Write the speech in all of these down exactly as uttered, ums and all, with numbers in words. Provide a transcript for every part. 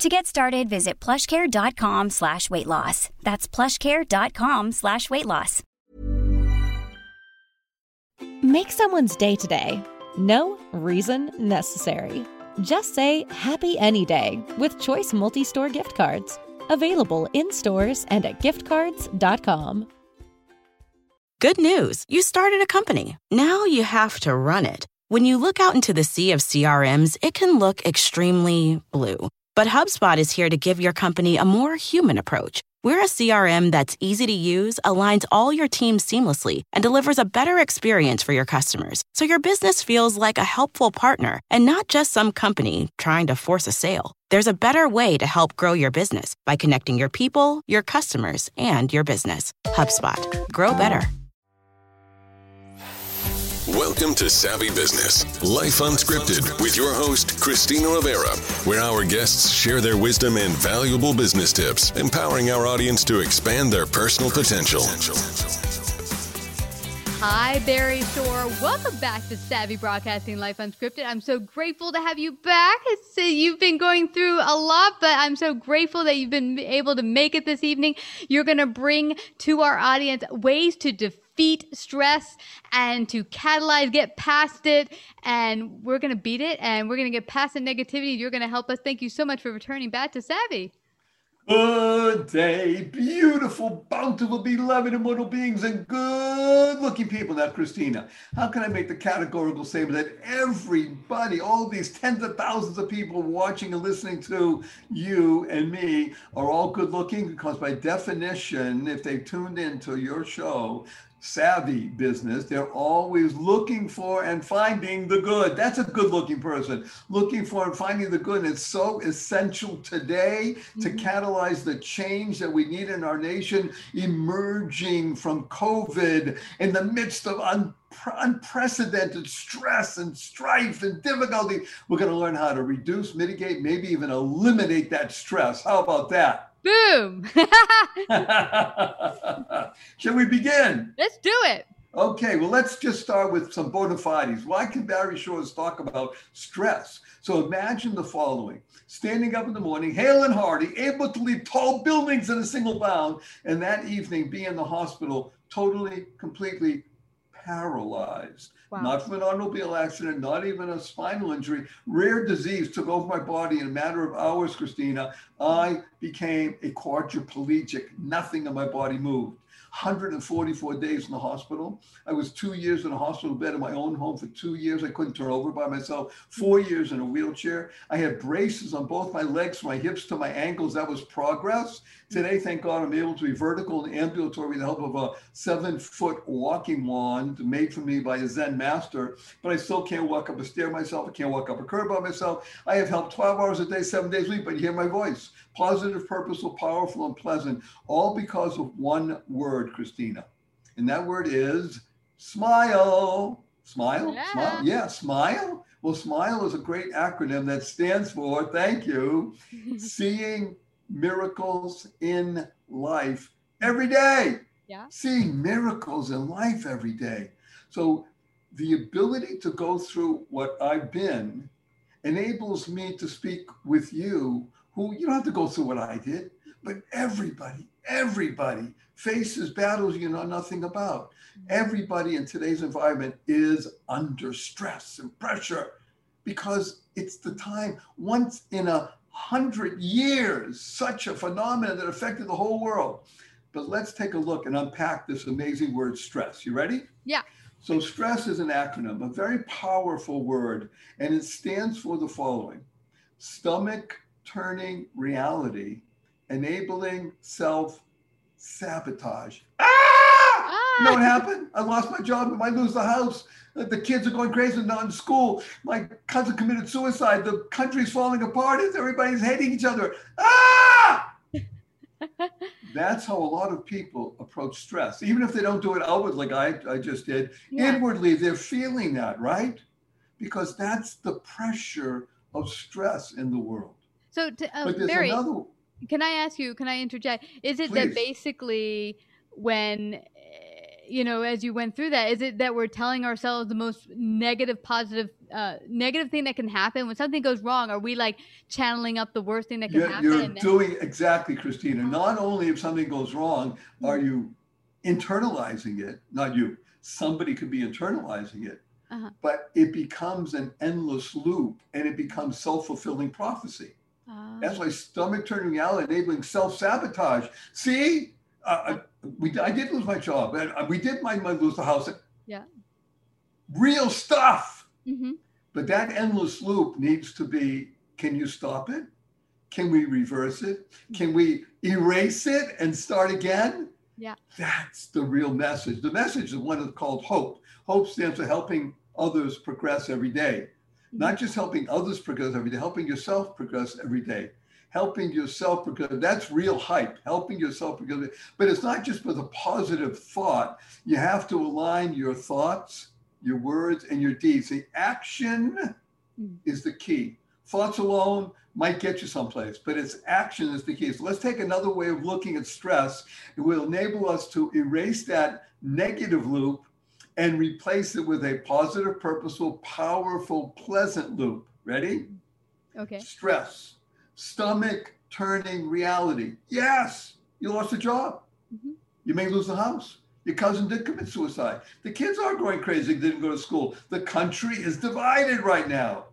To get started, visit plushcare.com slash weight loss. That's plushcare.com slash weight loss. Make someone's day today. No reason necessary. Just say happy any day with Choice Multi-Store gift cards. Available in stores and at gift cards dot com. Good news. You started a company. Now you have to run it. When you look out into the sea of C R Ms, it can look extremely blue. But HubSpot is here to give your company a more human approach. We're a C R M that's easy to use, aligns all your teams seamlessly, and delivers a better experience for your customers, so your business feels like a helpful partner and not just some company trying to force a sale. There's a better way to help grow your business by connecting your people, your customers, and your business. HubSpot. Grow better. Welcome to Savvy Business, Life Unscripted, with your host, Christina Rivera, where our guests share their wisdom and valuable business tips, empowering our audience to expand their personal potential. Hi, Barry Shore. Welcome back to Savvy Broadcasting, Life Unscripted. I'm so grateful to have you back. It's, uh, you've been going through a lot, but I'm so grateful that you've been able to make it this evening. You're going to bring to our audience ways to defeat Defeat stress and to catalyze, get past it, and we're going to beat it, and we're going to get past the negativity. You're going to help us. Thank you so much for returning back to Savvy. Good day, beautiful, bountiful, beloved, immortal beings, and good-looking people. Now, Christina, how can I make the categorical statement that everybody, all these tens of thousands of people watching and listening to you and me are all good-looking? Because by definition, if they tuned into your show, Savvy Business, they're always looking for and finding the good. That's a good-looking person, looking for and finding the good. And it's so essential today mm-hmm. to catalyze the change that we need in our nation, emerging from COVID in the midst of un- unprecedented stress and strife and difficulty. We're going to learn how to reduce, mitigate, maybe even eliminate that stress. How about that? Boom! Shall we begin? Let's do it. Okay, well, let's just start with some bona fides. Why can Barry Shores talk about stress? So imagine the following. Standing up in the morning, hale and hearty, able to leap tall buildings in a single bound, and that evening be in the hospital totally, completely paralyzed. Wow. Not from an automobile accident, not even a spinal injury. Rare disease took over my body in a matter of hours, Christina. I became a quadriplegic. Nothing in my body moved. one hundred forty-four days in the hospital. I was two years in a hospital bed in my own home for two years. I couldn't turn over by myself. Four years in a wheelchair. I had braces on both my legs, from my hips to my ankles. That was progress. Today, thank God, I'm able to be vertical and ambulatory with the help of a seven-foot walking wand made for me by a Zen master. But I still can't walk up a stair myself. I can't walk up a curb by myself. I have helped twelve hours a day, seven days a week, but you hear my voice. Positive, purposeful, powerful, and pleasant, all because of one word, Christina. And that word is smile. Smile? Yeah. Smile? Yeah, smile. Well, smile is a great acronym that stands for, thank you, seeing miracles in life every day. yeah. seeing miracles in life every day. So the ability to go through what I've been enables me to speak with you, who you don't have to go through what I did, but everybody, everybody faces battles you know nothing about. Everybody in today's environment is under stress and pressure because it's the time once in a hundred years, such a phenomenon that affected the whole world. But let's take a look and unpack this amazing word stress. You ready? Yeah. So stress is an acronym, a very powerful word, and it stands for the following: stomach turning reality, enabling self-sabotage. Ah! ah! You know what happened? I lost my job. I might lose the house. The kids are going crazy, not in school. My cousin committed suicide. The country's falling apart. Everybody's hating each other. Ah! That's how a lot of people approach stress. Even if they don't do it outwardly, like I, I just did, yeah. inwardly, they're feeling that, right? Because that's the pressure of stress in the world. So, to, uh, but there's Barry, another one. Can I ask you, can I interject? Is it Please. that basically when, you know, as you went through that, is it that we're telling ourselves the most negative, positive, uh, negative thing that can happen? When something goes wrong, are we like channeling up the worst thing that can you're, happen? You're doing exactly, Christina. Not only if something goes wrong, are you internalizing it? Not you. Somebody could be internalizing it. Uh-huh. But it becomes an endless loop and it becomes self-fulfilling prophecy. Uh, That's why stomach turning reality, enabling self-sabotage. See, uh, I, we, I did lose my job, and we did my, my lose the house. Yeah. Real stuff. Mm-hmm. But that endless loop needs to be, can you stop it? Can we reverse it? Can we erase it and start again? Yeah. That's the real message. The message is one that's called hope. Hope stands for helping others progress every day. Not just helping others progress every day, helping yourself progress every day, helping yourself progress. That's real hype, helping yourself progress. But it's not just with a positive thought. You have to align your thoughts, your words, and your deeds. The action is the key. Thoughts alone might get you someplace, but it's action is the key. So let's take another way of looking at stress. It will enable us to erase that negative loop and replace it with a positive, purposeful, powerful, pleasant loop. Ready? Okay. Stress, stomach turning reality. Yes, you lost a job. Mm-hmm. You may lose the house. Your cousin did commit suicide. The kids are going crazy, they didn't go to school. The country is divided right now.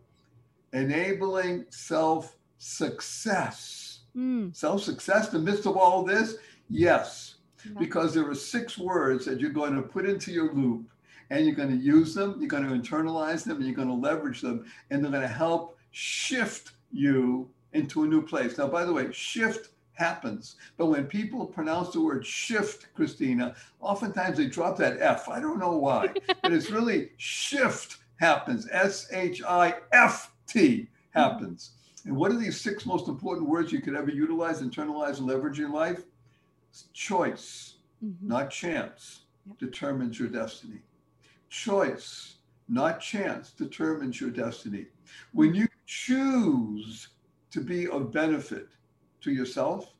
Enabling self-success. Mm. Self-success, in the midst of all this? Yes, okay. Because there are six words that you're going to put into your loop. And you're going to use them, you're going to internalize them, and you're going to leverage them, and they're going to help shift you into a new place. Now, by the way, shift happens. But when people pronounce the word shift, Christina, oftentimes they drop that F. I don't know why, but it's really shift happens. S H I F T happens. And what are these six most important words you could ever utilize, internalize, and leverage in your life? Choice, mm-hmm. not chance, yep. determines your destiny. Choice, not chance, determines your destiny. When you choose to be of benefit to yourself,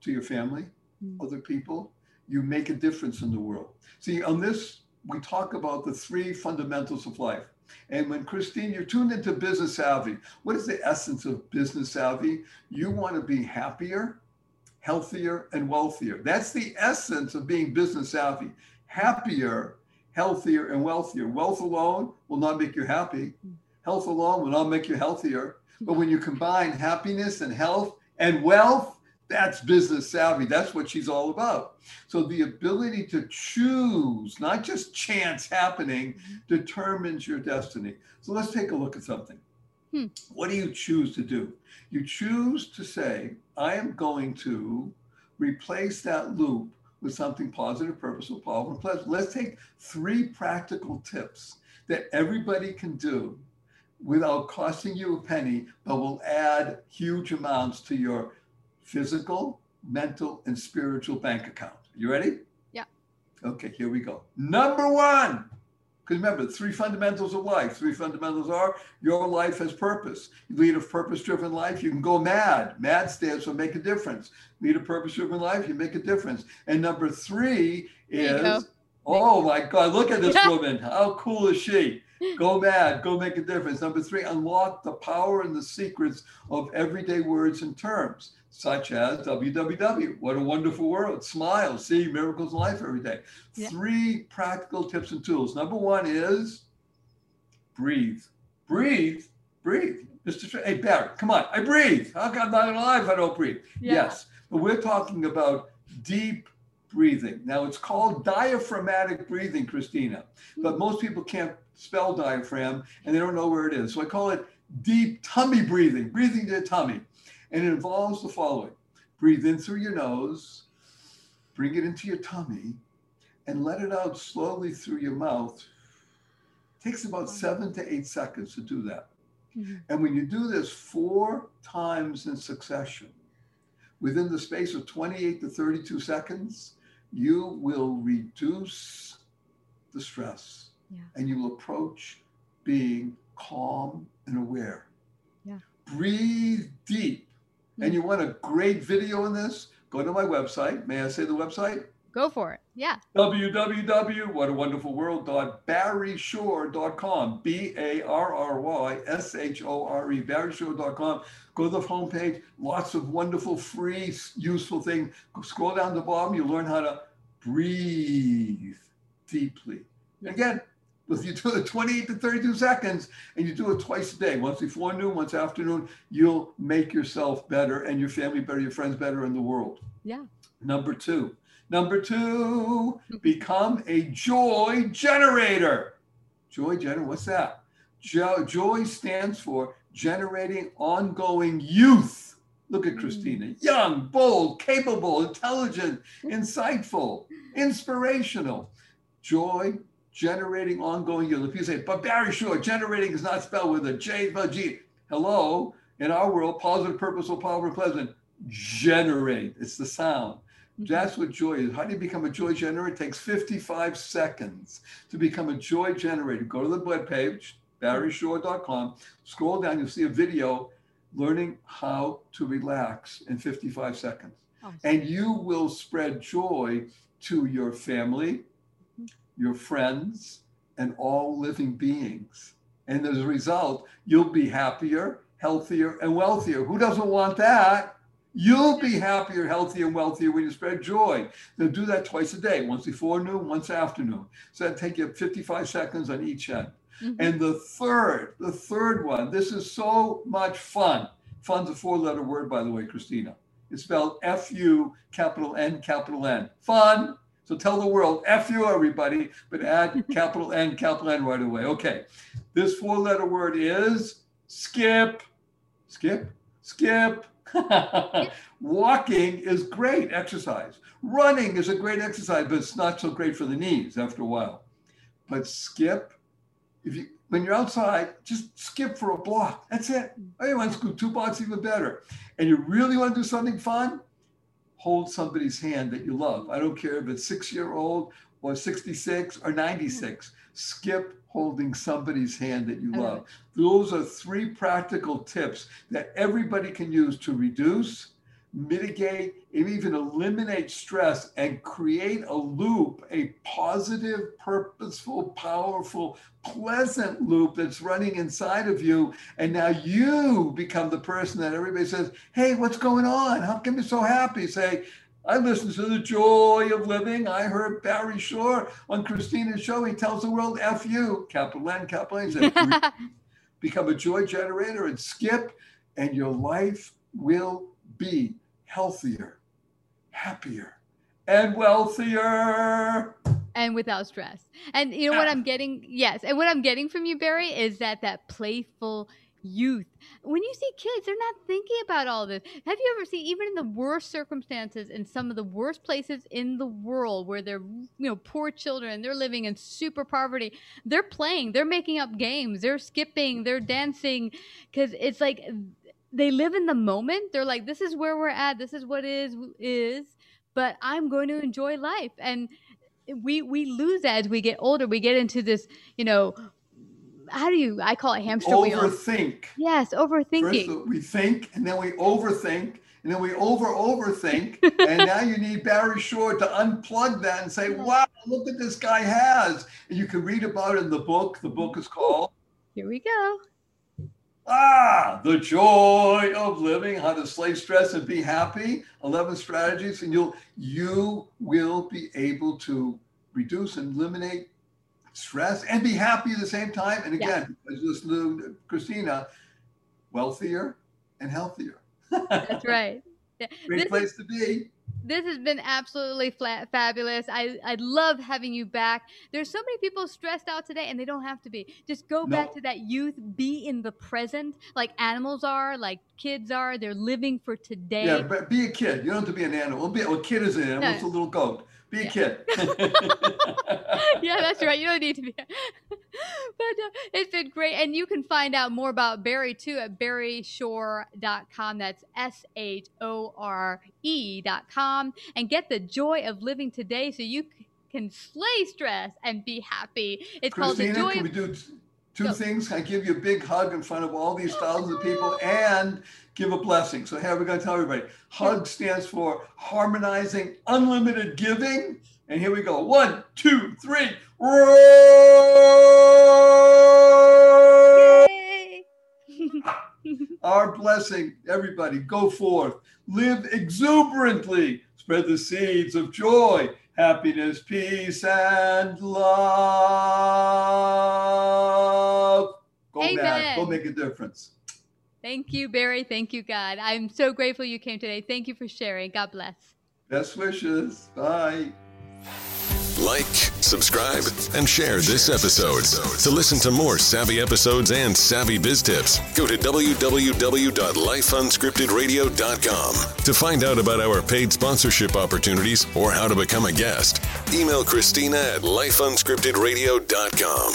to your family, mm-hmm. other people, you make a difference in the world. See, on this, we talk about the three fundamentals of life. And when, Christine, you're tuned into Business Savvy, what is the essence of Business Savvy? You want to be happier, healthier, and wealthier. That's the essence of being Business Savvy. Happier, healthier, and wealthier. Wealth alone will not make you happy. Health alone will not make you healthier. But when you combine happiness and health and wealth, that's Business Savvy. That's what she's all about. So the ability to choose, not just chance happening, determines your destiny. So let's take a look at something. Hmm. What do you choose to do? You choose to say, I am going to replace that loop with something positive, purposeful, powerful, and pleasant. Let's take three practical tips that everybody can do without costing you a penny, but will add huge amounts to your physical, mental, and spiritual bank account. You ready? Yeah. Okay, here we go. Number one, Because remember, the three fundamentals of life. Three fundamentals are your life has purpose. You lead a purpose-driven life, you can go mad. MAD stands for make a difference. Lead a purpose-driven life, you make a difference. And number three is, oh my God, look at this woman. How cool is she? Go mad, go make a difference. Number three, unlock the power and the secrets of everyday words and terms, such as W W W, what a wonderful world, smile, see miracles in life every day. Yeah. Three practical tips and tools. Number one is breathe, breathe, breathe. Mister Tr- hey, Barry, come on, I breathe. How come I'm not alive if I don't breathe? Yeah. Yes, but we're talking about deep breathing. Now it's called diaphragmatic breathing, Christina, but most people can't spell diaphragm and they don't know where it is. So I call it deep tummy breathing, breathing to the tummy. And it involves the following. Breathe in through your nose, bring it into your tummy, and let it out slowly through your mouth. It takes about seven to eight seconds to do that. Mm-hmm. And when you do this four times in succession, within the space of twenty-eight to thirty-two seconds, you will reduce the stress, yeah, and you will approach being calm and aware. Yeah. Breathe deep. And you want a great video on this? Go to my website. May I say the website? Go for it. Yeah. w w w dot barry shore dot com. B A R R Y S H O R E. barry shore dot com. Go to the homepage. Lots of wonderful, free, useful things. Scroll down the bottom. You'll learn how to breathe deeply. And again, if you do it twenty-eight to thirty-two seconds and you do it twice a day, once before noon, once afternoon, you'll make yourself better and your family better, your friends better, and the world. Yeah. Number two. Number two, become a joy generator. Joy generator, what's that? Jo- joy stands for generating ongoing youth. Look at Christina, young, bold, capable, intelligent, insightful, inspirational. Joy generating ongoing youth. If you say, but Barry Shore, generating is not spelled with a J, but G. Hello, in our world, positive, purposeful, powerful, pleasant. Generate, it's the sound. That's what joy is. How do you become a joy generator? It takes fifty-five seconds to become a joy generator. Go to the webpage, barry shore dot com, scroll down, you'll see a video learning how to relax in fifty-five seconds. Awesome. And you will spread joy to your family, your friends, and all living beings. And as a result, you'll be happier, healthier, and wealthier. Who doesn't want that? You'll be happier, healthier, and wealthier when you spread joy. Now do that twice a day, once before noon, once afternoon. So that'll take you fifty-five seconds on each end. Mm-hmm. And the third, the third one, this is so much fun. Fun's a four-letter word, by the way, Christina. It's spelled F U, capital N, capital N. Fun. So tell the world, F you, everybody, but add capital N, capital N right away. Okay. This four-letter word is skip. Skip, skip. Walking is great exercise. Running is a great exercise, but it's not so great for the knees after a while. But skip, if you when you're outside, just skip for a block. That's it. Oh, you want to scoop two blocks, even better. And you really want to do something fun? Hold somebody's hand that you love. I don't care if it's six-year-old or sixty-six or ninety-six. Skip holding somebody's hand that you love. Those are three practical tips that everybody can use to reduce, mitigate, and even eliminate stress and create a loop, a positive, purposeful, powerful, pleasant loop that's running inside of you. And now you become the person that everybody says, hey, what's going on? How come you're so happy? Say, I listened to The Joy of Living. I heard Barry Shore on Christina's show. He tells the world, F you, capital N, capital N. Said, become a joy generator and skip, and your life will be healthier, happier, and wealthier. And without stress. And you know ah. what I'm getting? Yes. And what I'm getting from you, Barry, is that that playful youth. When you see kids, they're not thinking about all this. Have you ever seen, even in the worst circumstances, in some of the worst places in the world where they're, you know, poor children, they're living in super poverty, they're playing, they're making up games, they're skipping, they're dancing, because it's like they live in the moment. They're like, this is where we're at, this is what is is, but I'm going to enjoy life. And we we lose that as we get older. We get into this, you know, how do you, I call it hamster wheel. Overthink. Yes, overthinking. First, we think, and then we overthink, and then we over overthink. And now you need Barry Shore to unplug that and say, wow, look what this guy has. And you can read about it in the book. The book is called, here we go, Ah, The Joy of Living, How to Slay Stress and Be Happy, eleven strategies, and you'll, you will be able to reduce and eliminate stress and be happy at the same time. And again, yes. Listen to Christina, wealthier and healthier. That's right. Yeah. Great this place is, to be. This has been absolutely flat, fabulous. I, I love having you back. There's so many people stressed out today, and they don't have to be. Just go no. back to that youth, be in the present, like animals are, like kids are. They're living for today. Yeah, but be a kid. You don't have to be an animal. Be, well, a kid is an animal. No. It's a little goat. Be a yeah. kid. Yeah, that's right. You don't need to be. But uh, it's been great. And you can find out more about Barry, too, at Barry Shore dot com. That's S H O R E dot com. And get The Joy of Living today so you can slay stress and be happy. It's Christina, called The Joy can of Living. Two so, things. I give you a big hug in front of all these thousands of people and give a blessing. So here we're going to tell everybody. HUG stands for Harmonizing Unlimited Giving. And here we go. One, two, three. Yay. Our blessing, everybody, go forth. Live exuberantly. Spread the seeds of joy, happiness, peace, and love. Go Amen. Mad. Go make a difference. Thank you, Barry. Thank you, God. I'm so grateful you came today. Thank you for sharing. God bless. Best wishes. Bye. Like, subscribe, and share this episode. To listen to more Savvy episodes and Savvy Biz Tips, go to w w w dot life unscripted radio dot com. To find out about our paid sponsorship opportunities or how to become a guest, email Christina at life unscripted radio dot com.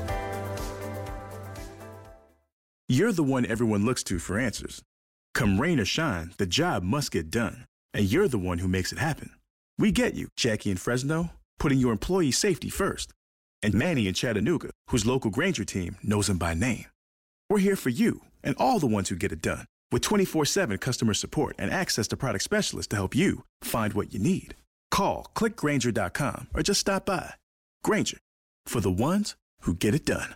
You're the one everyone looks to for answers. Come rain or shine, the job must get done. And you're the one who makes it happen. We get you, Jackie in Fresno, putting your employee safety first. And Manny in Chattanooga, whose local Grainger team knows him by name. We're here for you and all the ones who get it done. With twenty-four seven customer support and access to product specialists to help you find what you need. Call, click Grainger dot com, or just stop by. Grainger, for the ones who get it done.